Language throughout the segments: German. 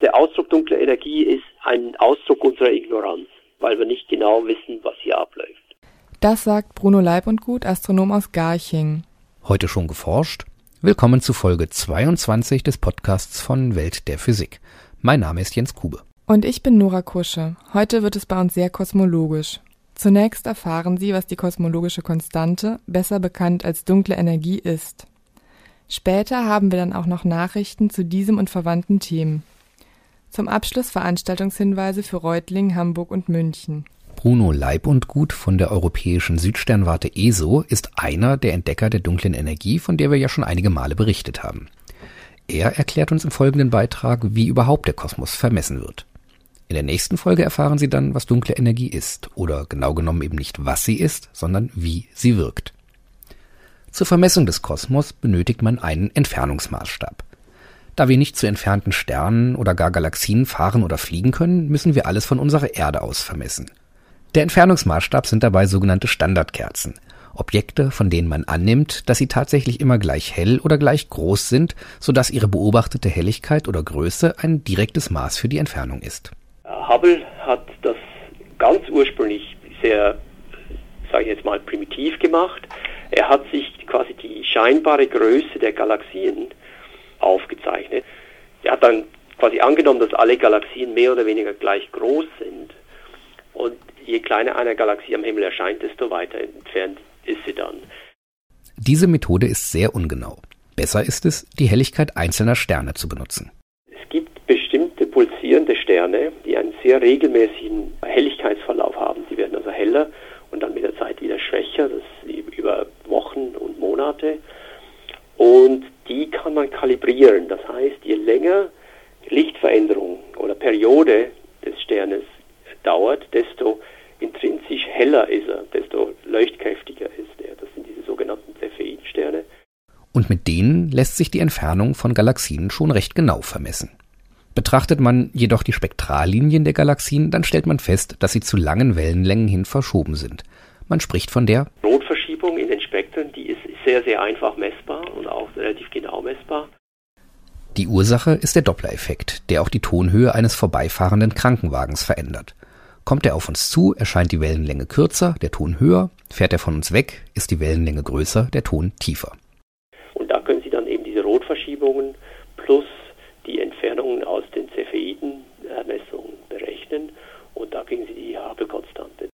Der Ausdruck dunkler Energie ist ein Ausdruck unserer Ignoranz, weil wir nicht genau wissen, was hier abläuft. Das sagt Bruno Leibundgut, Astronom aus Garching. Heute schon geforscht? Willkommen zu Folge 22 des Podcasts von Welt der Physik. Mein Name ist Jens Kube. Und ich bin Nora Kusche. Heute wird es bei uns sehr kosmologisch. Zunächst erfahren Sie, was die kosmologische Konstante, besser bekannt als dunkle Energie, ist. Später haben wir dann auch noch Nachrichten zu diesem und verwandten Themen. Zum Abschluss Veranstaltungshinweise für Reutlingen, Hamburg und München. Bruno Leibundgut von der Europäischen Südsternwarte ESO ist einer der Entdecker der dunklen Energie, von der wir ja schon einige Male berichtet haben. Er erklärt uns im folgenden Beitrag, wie überhaupt der Kosmos vermessen wird. In der nächsten Folge erfahren Sie dann, was dunkle Energie ist, oder genau genommen eben nicht, was sie ist, sondern wie sie wirkt. Zur Vermessung des Kosmos benötigt man einen Entfernungsmaßstab. Da wir nicht zu entfernten Sternen oder gar Galaxien fahren oder fliegen können, müssen wir alles von unserer Erde aus vermessen. Der Entfernungsmaßstab sind dabei sogenannte Standardkerzen. Objekte, von denen man annimmt, dass sie tatsächlich immer gleich hell oder gleich groß sind, sodass ihre beobachtete Helligkeit oder Größe ein direktes Maß für die Entfernung ist. Hubble hat das ganz ursprünglich sehr, sage ich jetzt mal, primitiv gemacht. Er hat sich quasi die scheinbare Größe der Galaxien aufgezeichnet. Er hat dann quasi angenommen, dass alle Galaxien mehr oder weniger gleich groß sind. Und je kleiner eine Galaxie am Himmel erscheint, desto weiter entfernt ist sie dann. Diese Methode ist sehr ungenau. Besser ist es, die Helligkeit einzelner Sterne zu benutzen. Es gibt bestimmte pulsierende Sterne, die einen sehr regelmäßigen Helligkeitsverlauf haben. Die werden also heller und dann mit der Zeit wieder schwächer, das über Wochen und Monate. Und die kann man kalibrieren. Das heißt, je länger Lichtveränderung oder Periode des Sternes dauert, desto intrinsisch heller ist er, desto leuchtkräftiger ist er. Das sind diese sogenannten Cepheidensterne. Und mit denen lässt sich die Entfernung von Galaxien schon recht genau vermessen. Betrachtet man jedoch die Spektrallinien der Galaxien, dann stellt man fest, dass sie zu langen Wellenlängen hin verschoben sind. Man spricht von der Rotverschiebung in den Spektren, die ist sehr, sehr einfach messbar und auch relativ genau messbar. Die Ursache ist der Doppler-Effekt, der auch die Tonhöhe eines vorbeifahrenden Krankenwagens verändert. Kommt er auf uns zu, erscheint die Wellenlänge kürzer, der Ton höher. Fährt er von uns weg, ist die Wellenlänge größer, der Ton tiefer. Und da können Sie dann eben diese Rotverschiebungen plus die Entfernungen aus den Cepheiden-Messungen berechnen. Und da kriegen Sie die Hubble-Konstante.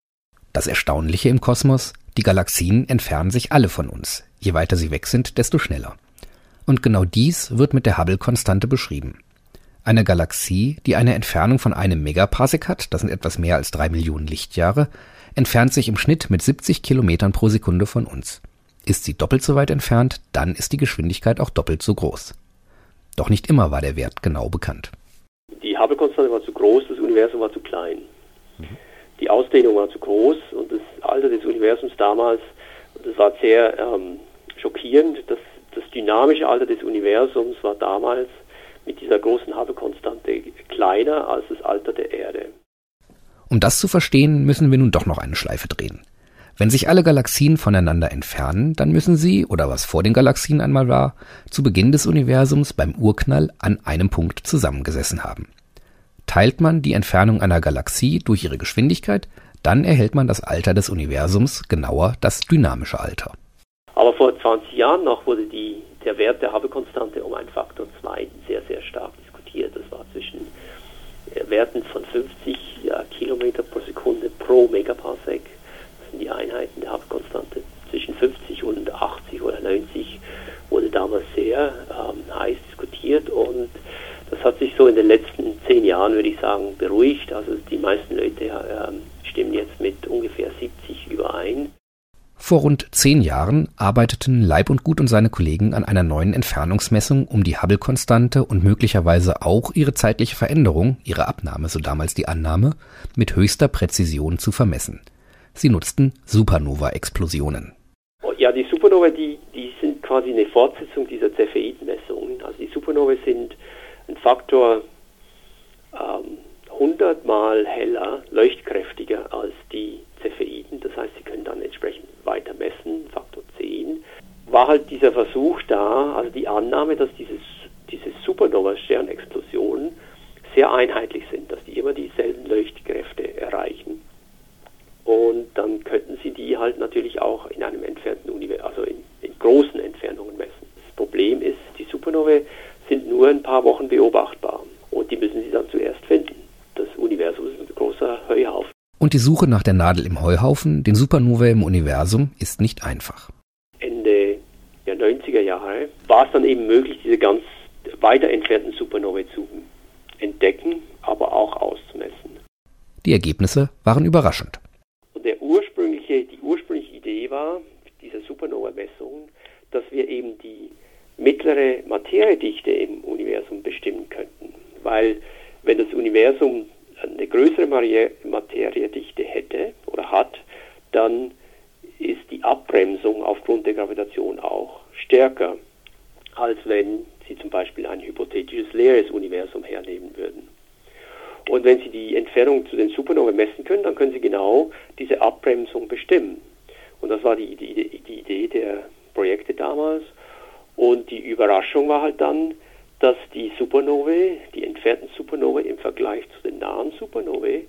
Das Erstaunliche im Kosmos, die Galaxien entfernen sich alle von uns. Je weiter sie weg sind, desto schneller. Und genau dies wird mit der Hubble-Konstante beschrieben. Eine Galaxie, die eine Entfernung von einem Megaparsek hat, das sind etwas mehr als 3 Millionen Lichtjahre, entfernt sich im Schnitt mit 70 Kilometern pro Sekunde von uns. Ist sie doppelt so weit entfernt, dann ist die Geschwindigkeit auch doppelt so groß. Doch nicht immer war der Wert genau bekannt. Die Hubble-Konstante war zu groß, das Universum war zu klein. Die Ausdehnung war zu groß und das Alter des Universums damals, das war sehr schockierend. Das dynamische Alter des Universums war damals mit dieser großen Hubble-Konstante kleiner als das Alter der Erde. Um das zu verstehen, müssen wir nun doch noch eine Schleife drehen. Wenn sich alle Galaxien voneinander entfernen, dann müssen sie, oder was vor den Galaxien einmal war, zu Beginn des Universums beim Urknall an einem Punkt zusammengesessen haben. Teilt man die Entfernung einer Galaxie durch ihre Geschwindigkeit, dann erhält man das Alter des Universums, genauer das dynamische Alter. Aber vor 20 Jahren noch wurde der Wert der Hubble-Konstante um einen Faktor 2 sehr, sehr stark diskutiert. Das war zwischen Werten von 50 Kilometer pro Sekunde pro Megaparsek, das sind die Einheiten der Hubble-Konstante, zwischen 50 und 80 oder 90 wurde damals sehr heiß diskutiert und das hat sich so in den letzten 10 Jahren, würde ich sagen, beruhigt. Also die meisten Leute stimmen jetzt mit ungefähr 70 überein. Vor rund 10 Jahren arbeiteten Leibundgut und seine Kollegen an einer neuen Entfernungsmessung, um die Hubble-Konstante und möglicherweise auch ihre zeitliche Veränderung, ihre Abnahme, so damals die Annahme, mit höchster Präzision zu vermessen. Sie nutzten Supernova-Explosionen. Ja, die Supernova, die sind quasi eine Fortsetzung dieser Cepheiden-Messungen. Also die Supernova sind ein Faktor 100-mal heller, leuchtkräftiger als die Cepheiden. Das heißt, sie können dann entsprechend weiter messen, Faktor 10. War halt dieser Versuch da, also die Annahme, dass diese Supernova-Sternexplosion sehr einheitlich sind, dass die immer dieselben Leuchtkräfte erreichen. Und dann könnten Sie die halt natürlich auch in einem entfernten Universum, also in großen Entfernungen messen. Das Problem ist, die Supernovae sind nur ein paar Wochen beobachtbar und die müssen Sie dann zuerst finden. Das Universum ist ein großer Heuhaufen. Und die Suche nach der Nadel im Heuhaufen, den Supernovae im Universum, ist nicht einfach. Ende der 90er Jahre war es dann eben möglich, diese ganz weiter entfernten Supernovae zu entdecken, aber auch auszumessen. Die Ergebnisse waren überraschend. Und die ursprüngliche Idee war, dieser Supernova-Messungen, dass wir eben die mittlere Materiedichte im Universum bestimmen könnten. Weil wenn das Universum eine größere Materiedichte hätte oder hat, dann ist die Abbremsung aufgrund der Gravitation auch stärker, als wenn Sie zum Beispiel ein hypothetisches leeres Universum hernehmen würden. Und wenn Sie die Entfernung zu den Supernovae messen können, dann können Sie genau diese Abbremsung bestimmen. Und das war die Idee der Projekte damals. Und die Überraschung war halt dann, dass die Supernovae, die entfernten Supernovae im Vergleich zu den nahen Supernovae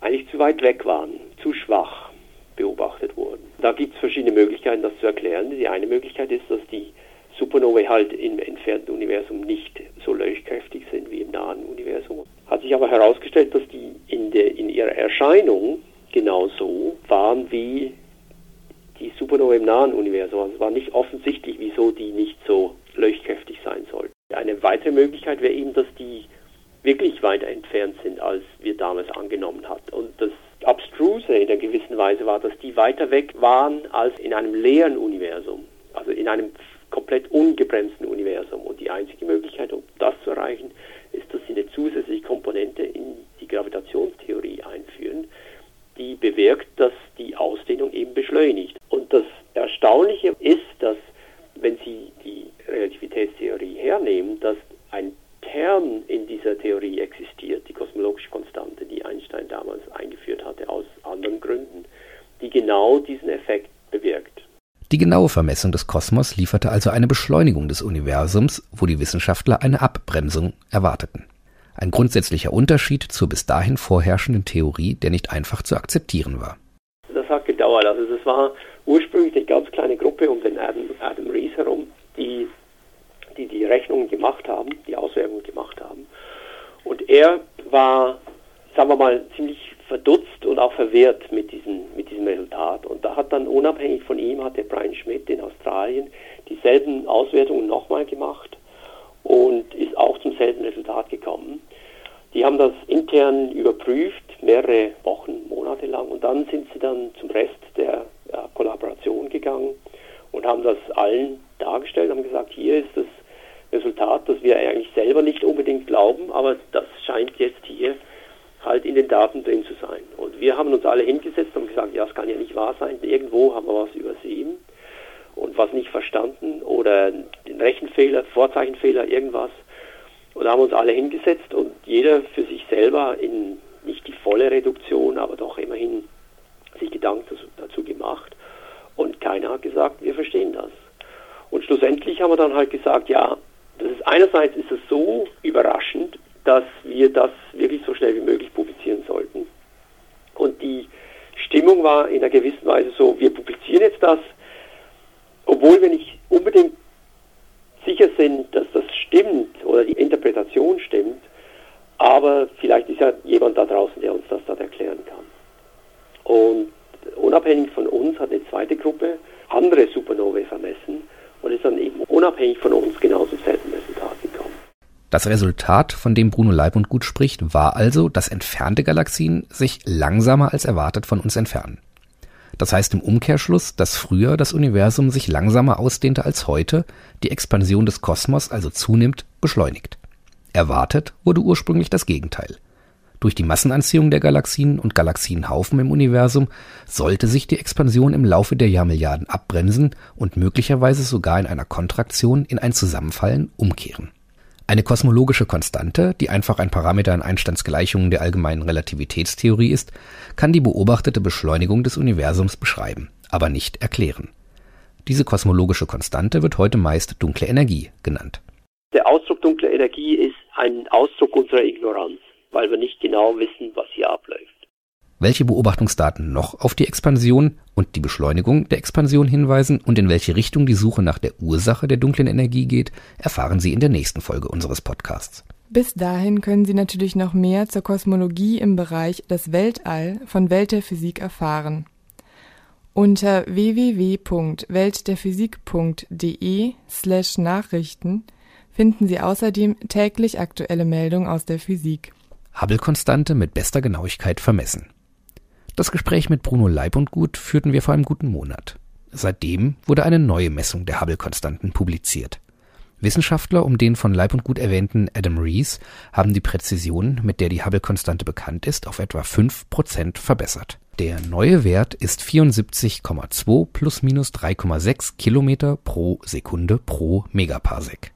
eigentlich zu weit weg waren, zu schwach beobachtet wurden. Da gibt es verschiedene Möglichkeiten, das zu erklären. Die eine Möglichkeit ist, dass die Supernovae halt im entfernten Universum nicht so leuchtkräftig sind wie im nahen Universum. Hat sich aber herausgestellt, dass die in ihrer Erscheinung genauso waren wie die Supernovae im nahen Universum. Also es war nicht offensichtlich, wieso die nicht so leuchtkräftig sein sollten. Eine weitere Möglichkeit wäre eben, dass die wirklich weiter entfernt sind, als wir damals angenommen hatten. Und das Abstruse in einer gewissen Weise war, dass die weiter weg waren als in einem leeren Universum, also in einem komplett ungebremsten Universum. Und die einzige Möglichkeit, um das zu erreichen, ist, dass sie eine zusätzliche Komponente in die Gravitationstheorie einführen, die bewirkt, dass die Ausdehnung eben beschleunigt. Und das Erstaunliche ist, dass, wenn Sie die Relativitätstheorie hernehmen, dass ein Kern in dieser Theorie existiert, die kosmologische Konstante, die Einstein damals eingeführt hatte, aus anderen Gründen, die genau diesen Effekt bewirkt. Die genaue Vermessung des Kosmos lieferte also eine Beschleunigung des Universums, wo die Wissenschaftler eine Abbremsung erwarteten. Ein grundsätzlicher Unterschied zur bis dahin vorherrschenden Theorie, der nicht einfach zu akzeptieren war. Das hat gedauert. Also das war ursprünglich eine ganz kleine Gruppe um den Adam Rees herum, die Rechnungen gemacht haben, die Auswertungen gemacht haben. Und er war, sagen wir mal, ziemlich verdutzt und auch verwirrt mit diesem Resultat. Und da hat dann unabhängig von ihm, hat der Brian Schmidt in Australien dieselben Auswertungen nochmal gemacht und ist auch zum selben Resultat gekommen. Die haben das intern überprüft, mehrere Wochen, Monate lang. Und dann sind sie dann zum Rest der Kollaboration gegangen und haben das allen dargestellt, haben gesagt, hier ist das Resultat, das wir eigentlich selber nicht unbedingt glauben, aber das scheint jetzt hier halt in den Daten drin zu sein. Und wir haben uns alle hingesetzt und gesagt, ja, das kann ja nicht wahr sein, irgendwo haben wir was übersehen und was nicht verstanden oder den Rechenfehler, Vorzeichenfehler, irgendwas. Und da haben uns alle hingesetzt und jeder für sich selber in nicht die volle Reduktion, aber doch immerhin sich Gedanken dazu gemacht. Und keiner hat gesagt, wir verstehen das. Und schlussendlich haben wir dann halt gesagt, ja, das ist einerseits ist es so überraschend, dass wir das wirklich so schnell wie möglich publizieren sollten. Und die Stimmung war in einer gewissen Weise so, wir publizieren jetzt das, obwohl wir nicht unbedingt sicher sind, dass das stimmt oder die Interpretation stimmt, aber vielleicht ist ja jemand da draußen, der uns das dann erklären kann. Und unabhängig von uns hat eine zweite Gruppe andere Supernovae vermessen und ist dann eben unabhängig von uns genau zum selben Resultat gekommen. Das Resultat, von dem Bruno Leibundgut spricht, war also, dass entfernte Galaxien sich langsamer als erwartet von uns entfernen. Das heißt im Umkehrschluss, dass früher das Universum sich langsamer ausdehnte als heute, die Expansion des Kosmos also zunimmt, beschleunigt. Erwartet wurde ursprünglich das Gegenteil. Durch die Massenanziehung der Galaxien und Galaxienhaufen im Universum sollte sich die Expansion im Laufe der Jahrmilliarden abbremsen und möglicherweise sogar in einer Kontraktion in ein Zusammenfallen umkehren. Eine kosmologische Konstante, die einfach ein Parameter in Einsteins Gleichungen der allgemeinen Relativitätstheorie ist, kann die beobachtete Beschleunigung des Universums beschreiben, aber nicht erklären. Diese kosmologische Konstante wird heute meist dunkle Energie genannt. Der Ausdruck dunkle Energie ist ein Ausdruck unserer Ignoranz, weil wir nicht genau wissen, was hier abläuft. Welche Beobachtungsdaten noch auf die Expansion und die Beschleunigung der Expansion hinweisen und in welche Richtung die Suche nach der Ursache der dunklen Energie geht, erfahren Sie in der nächsten Folge unseres Podcasts. Bis dahin können Sie natürlich noch mehr zur Kosmologie im Bereich das Weltall von Welt der Physik erfahren. Unter www.weltderphysik.de/Nachrichten finden Sie außerdem täglich aktuelle Meldungen aus der Physik. Hubble-Konstante mit bester Genauigkeit vermessen. Das Gespräch mit Bruno Leibundgut führten wir vor einem guten Monat. Seitdem wurde eine neue Messung der Hubble-Konstanten publiziert. Wissenschaftler um den von Leibundgut erwähnten Adam Rees haben die Präzision, mit der die Hubble-Konstante bekannt ist, auf etwa 5% verbessert. Der neue Wert ist 74,2 ± 3,6 Kilometer pro Sekunde pro Megaparsek.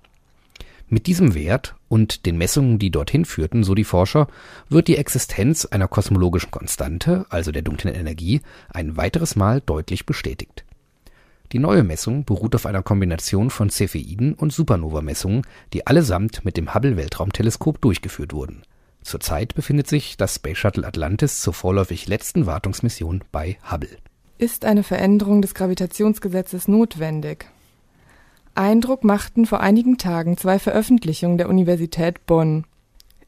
Mit diesem Wert und den Messungen, die dorthin führten, so die Forscher, wird die Existenz einer kosmologischen Konstante, also der dunklen Energie, ein weiteres Mal deutlich bestätigt. Die neue Messung beruht auf einer Kombination von Cepheiden- und Supernova-Messungen, die allesamt mit dem Hubble-Weltraumteleskop durchgeführt wurden. Zurzeit befindet sich das Space Shuttle Atlantis zur vorläufig letzten Wartungsmission bei Hubble. Ist eine Veränderung des Gravitationsgesetzes notwendig? Eindruck machten vor einigen Tagen zwei Veröffentlichungen der Universität Bonn.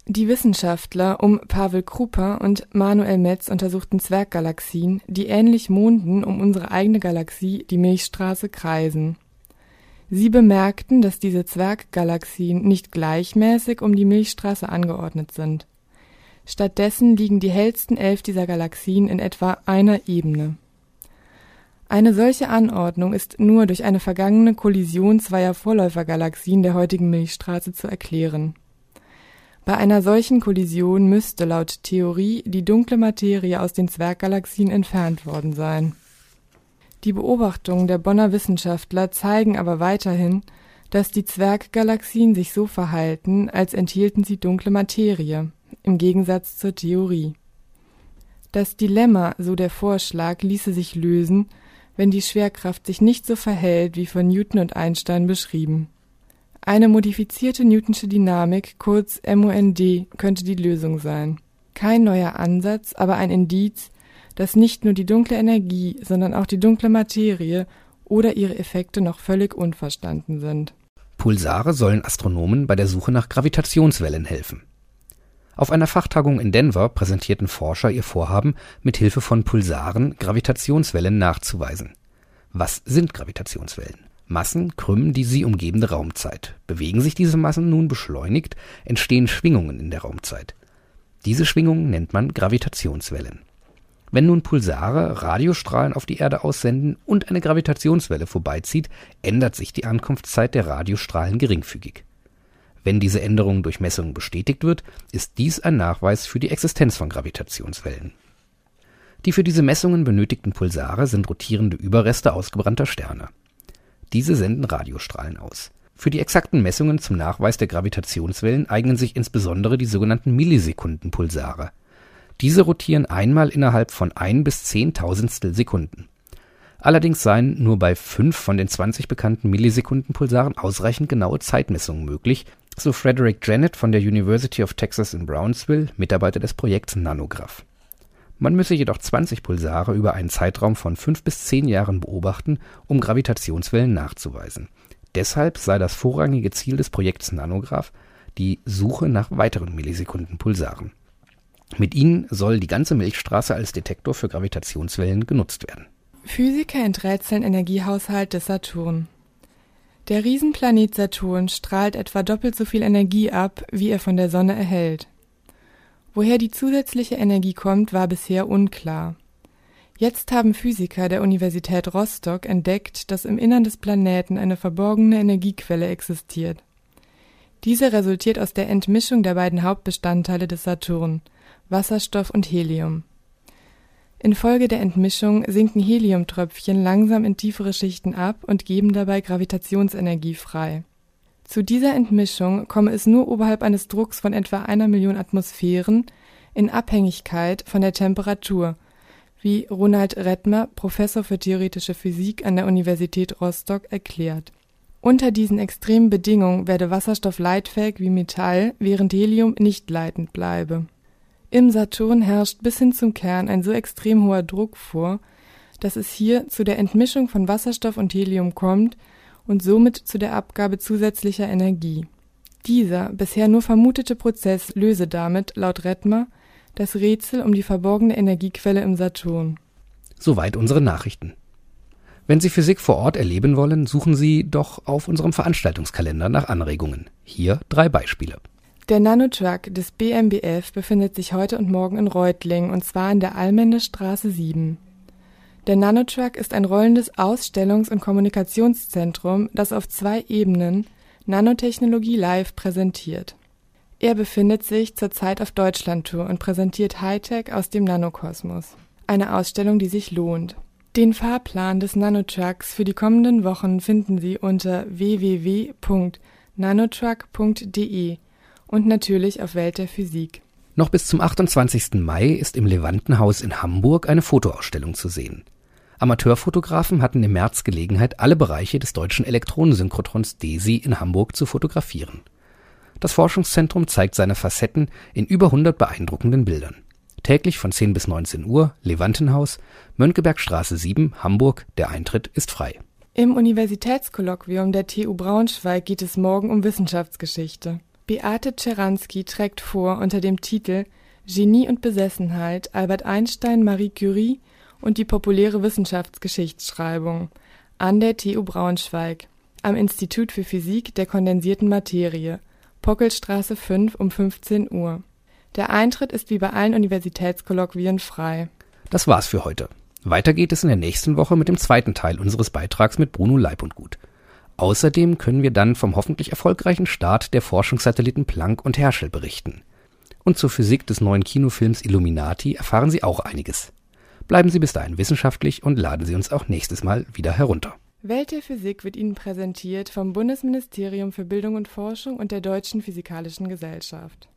Die Wissenschaftler um Pavel Krupa und Manuel Metz untersuchten Zwerggalaxien, die ähnlich Monden um unsere eigene Galaxie, die Milchstraße, kreisen. Sie bemerkten, dass diese Zwerggalaxien nicht gleichmäßig um die Milchstraße angeordnet sind. Stattdessen liegen die hellsten 11 dieser Galaxien in etwa einer Ebene. Eine solche Anordnung ist nur durch eine vergangene Kollision zweier Vorläufergalaxien der heutigen Milchstraße zu erklären. Bei einer solchen Kollision müsste laut Theorie die dunkle Materie aus den Zwerggalaxien entfernt worden sein. Die Beobachtungen der Bonner Wissenschaftler zeigen aber weiterhin, dass die Zwerggalaxien sich so verhalten, als enthielten sie dunkle Materie, im Gegensatz zur Theorie. Das Dilemma, so der Vorschlag, ließe sich lösen, wenn die Schwerkraft sich nicht so verhält, wie von Newton und Einstein beschrieben. Eine modifizierte Newtonsche Dynamik, kurz MOND, könnte die Lösung sein. Kein neuer Ansatz, aber ein Indiz, dass nicht nur die dunkle Energie, sondern auch die dunkle Materie oder ihre Effekte noch völlig unverstanden sind. Pulsare sollen Astronomen bei der Suche nach Gravitationswellen helfen. Auf einer Fachtagung in Denver präsentierten Forscher ihr Vorhaben, mit Hilfe von Pulsaren Gravitationswellen nachzuweisen. Was sind Gravitationswellen? Massen krümmen die sie umgebende Raumzeit. Bewegen sich diese Massen nun beschleunigt, entstehen Schwingungen in der Raumzeit. Diese Schwingungen nennt man Gravitationswellen. Wenn nun Pulsare Radiostrahlen auf die Erde aussenden und eine Gravitationswelle vorbeizieht, ändert sich die Ankunftszeit der Radiostrahlen geringfügig. Wenn diese Änderung durch Messungen bestätigt wird, ist dies ein Nachweis für die Existenz von Gravitationswellen. Die für diese Messungen benötigten Pulsare sind rotierende Überreste ausgebrannter Sterne. Diese senden Radiostrahlen aus. Für die exakten Messungen zum Nachweis der Gravitationswellen eignen sich insbesondere die sogenannten Millisekundenpulsare. Diese rotieren einmal innerhalb von 1 bis 10.000stel Sekunden. Allerdings seien nur bei 5 von den 20 bekannten Millisekundenpulsaren ausreichend genaue Zeitmessungen möglich, so Frederick Janet von der University of Texas in Brownsville, Mitarbeiter des Projekts Nanograph. Man müsse jedoch 20 Pulsare über einen Zeitraum von 5 bis 10 Jahren beobachten, um Gravitationswellen nachzuweisen. Deshalb sei das vorrangige Ziel des Projekts Nanograph die Suche nach weiteren Millisekundenpulsaren. Mit ihnen soll die ganze Milchstraße als Detektor für Gravitationswellen genutzt werden. Physiker enträtseln Energiehaushalt des Saturn. Der Riesenplanet Saturn strahlt etwa doppelt so viel Energie ab, wie er von der Sonne erhält. Woher die zusätzliche Energie kommt, war bisher unklar. Jetzt haben Physiker der Universität Rostock entdeckt, dass im Innern des Planeten eine verborgene Energiequelle existiert. Diese resultiert aus der Entmischung der beiden Hauptbestandteile des Saturn, Wasserstoff und Helium. Infolge der Entmischung sinken Heliumtröpfchen langsam in tiefere Schichten ab und geben dabei Gravitationsenergie frei. Zu dieser Entmischung komme es nur oberhalb eines Drucks von etwa 1 Million Atmosphären in Abhängigkeit von der Temperatur, wie Ronald Rettmer, Professor für theoretische Physik an der Universität Rostock, erklärt. Unter diesen extremen Bedingungen werde Wasserstoff leitfähig wie Metall, während Helium nicht leitend bleibe. Im Saturn herrscht bis hin zum Kern ein so extrem hoher Druck vor, dass es hier zu der Entmischung von Wasserstoff und Helium kommt und somit zu der Abgabe zusätzlicher Energie. Dieser bisher nur vermutete Prozess löse damit, laut Rettmer, das Rätsel um die verborgene Energiequelle im Saturn. Soweit unsere Nachrichten. Wenn Sie Physik vor Ort erleben wollen, suchen Sie doch auf unserem Veranstaltungskalender nach Anregungen. Hier 3 Beispiele. Der Nanotruck des BMBF befindet sich heute und morgen in Reutlingen, und zwar in der Almendestraße 7. Der Nanotruck ist ein rollendes Ausstellungs- und Kommunikationszentrum, das auf 2 Ebenen Nanotechnologie live präsentiert. Er befindet sich zurzeit auf Deutschlandtour und präsentiert Hightech aus dem Nanokosmos. Eine Ausstellung, die sich lohnt. Den Fahrplan des Nanotrucks für die kommenden Wochen finden Sie unter www.nanotruck.de und natürlich auf Welt der Physik. Noch bis zum 28. Mai ist im Levantenhaus in Hamburg eine Fotoausstellung zu sehen. Amateurfotografen hatten im März Gelegenheit, alle Bereiche des deutschen Elektronensynchrotrons DESY in Hamburg zu fotografieren. Das Forschungszentrum zeigt seine Facetten in über 100 beeindruckenden Bildern. Täglich von 10 bis 19 Uhr, Levantenhaus, Mönckebergstraße 7, Hamburg, der Eintritt ist frei. Im Universitätskolloquium der TU Braunschweig geht es morgen um Wissenschaftsgeschichte. Beate Czeranski trägt vor unter dem Titel »Genie und Besessenheit – Albert Einstein, Marie Curie und die populäre Wissenschaftsgeschichtsschreibung« an der TU Braunschweig am Institut für Physik der kondensierten Materie, Pockelstraße 5 um 15 Uhr. Der Eintritt ist wie bei allen Universitätskolloquien frei. Das war's für heute. Weiter geht es in der nächsten Woche mit dem zweiten Teil unseres Beitrags mit Bruno Leibundgut. Außerdem können wir dann vom hoffentlich erfolgreichen Start der Forschungssatelliten Planck und Herschel berichten. Und zur Physik des neuen Kinofilms Illuminati erfahren Sie auch einiges. Bleiben Sie bis dahin wissenschaftlich und laden Sie uns auch nächstes Mal wieder herunter. Welt der Physik wird Ihnen präsentiert vom Bundesministerium für Bildung und Forschung und der Deutschen Physikalischen Gesellschaft.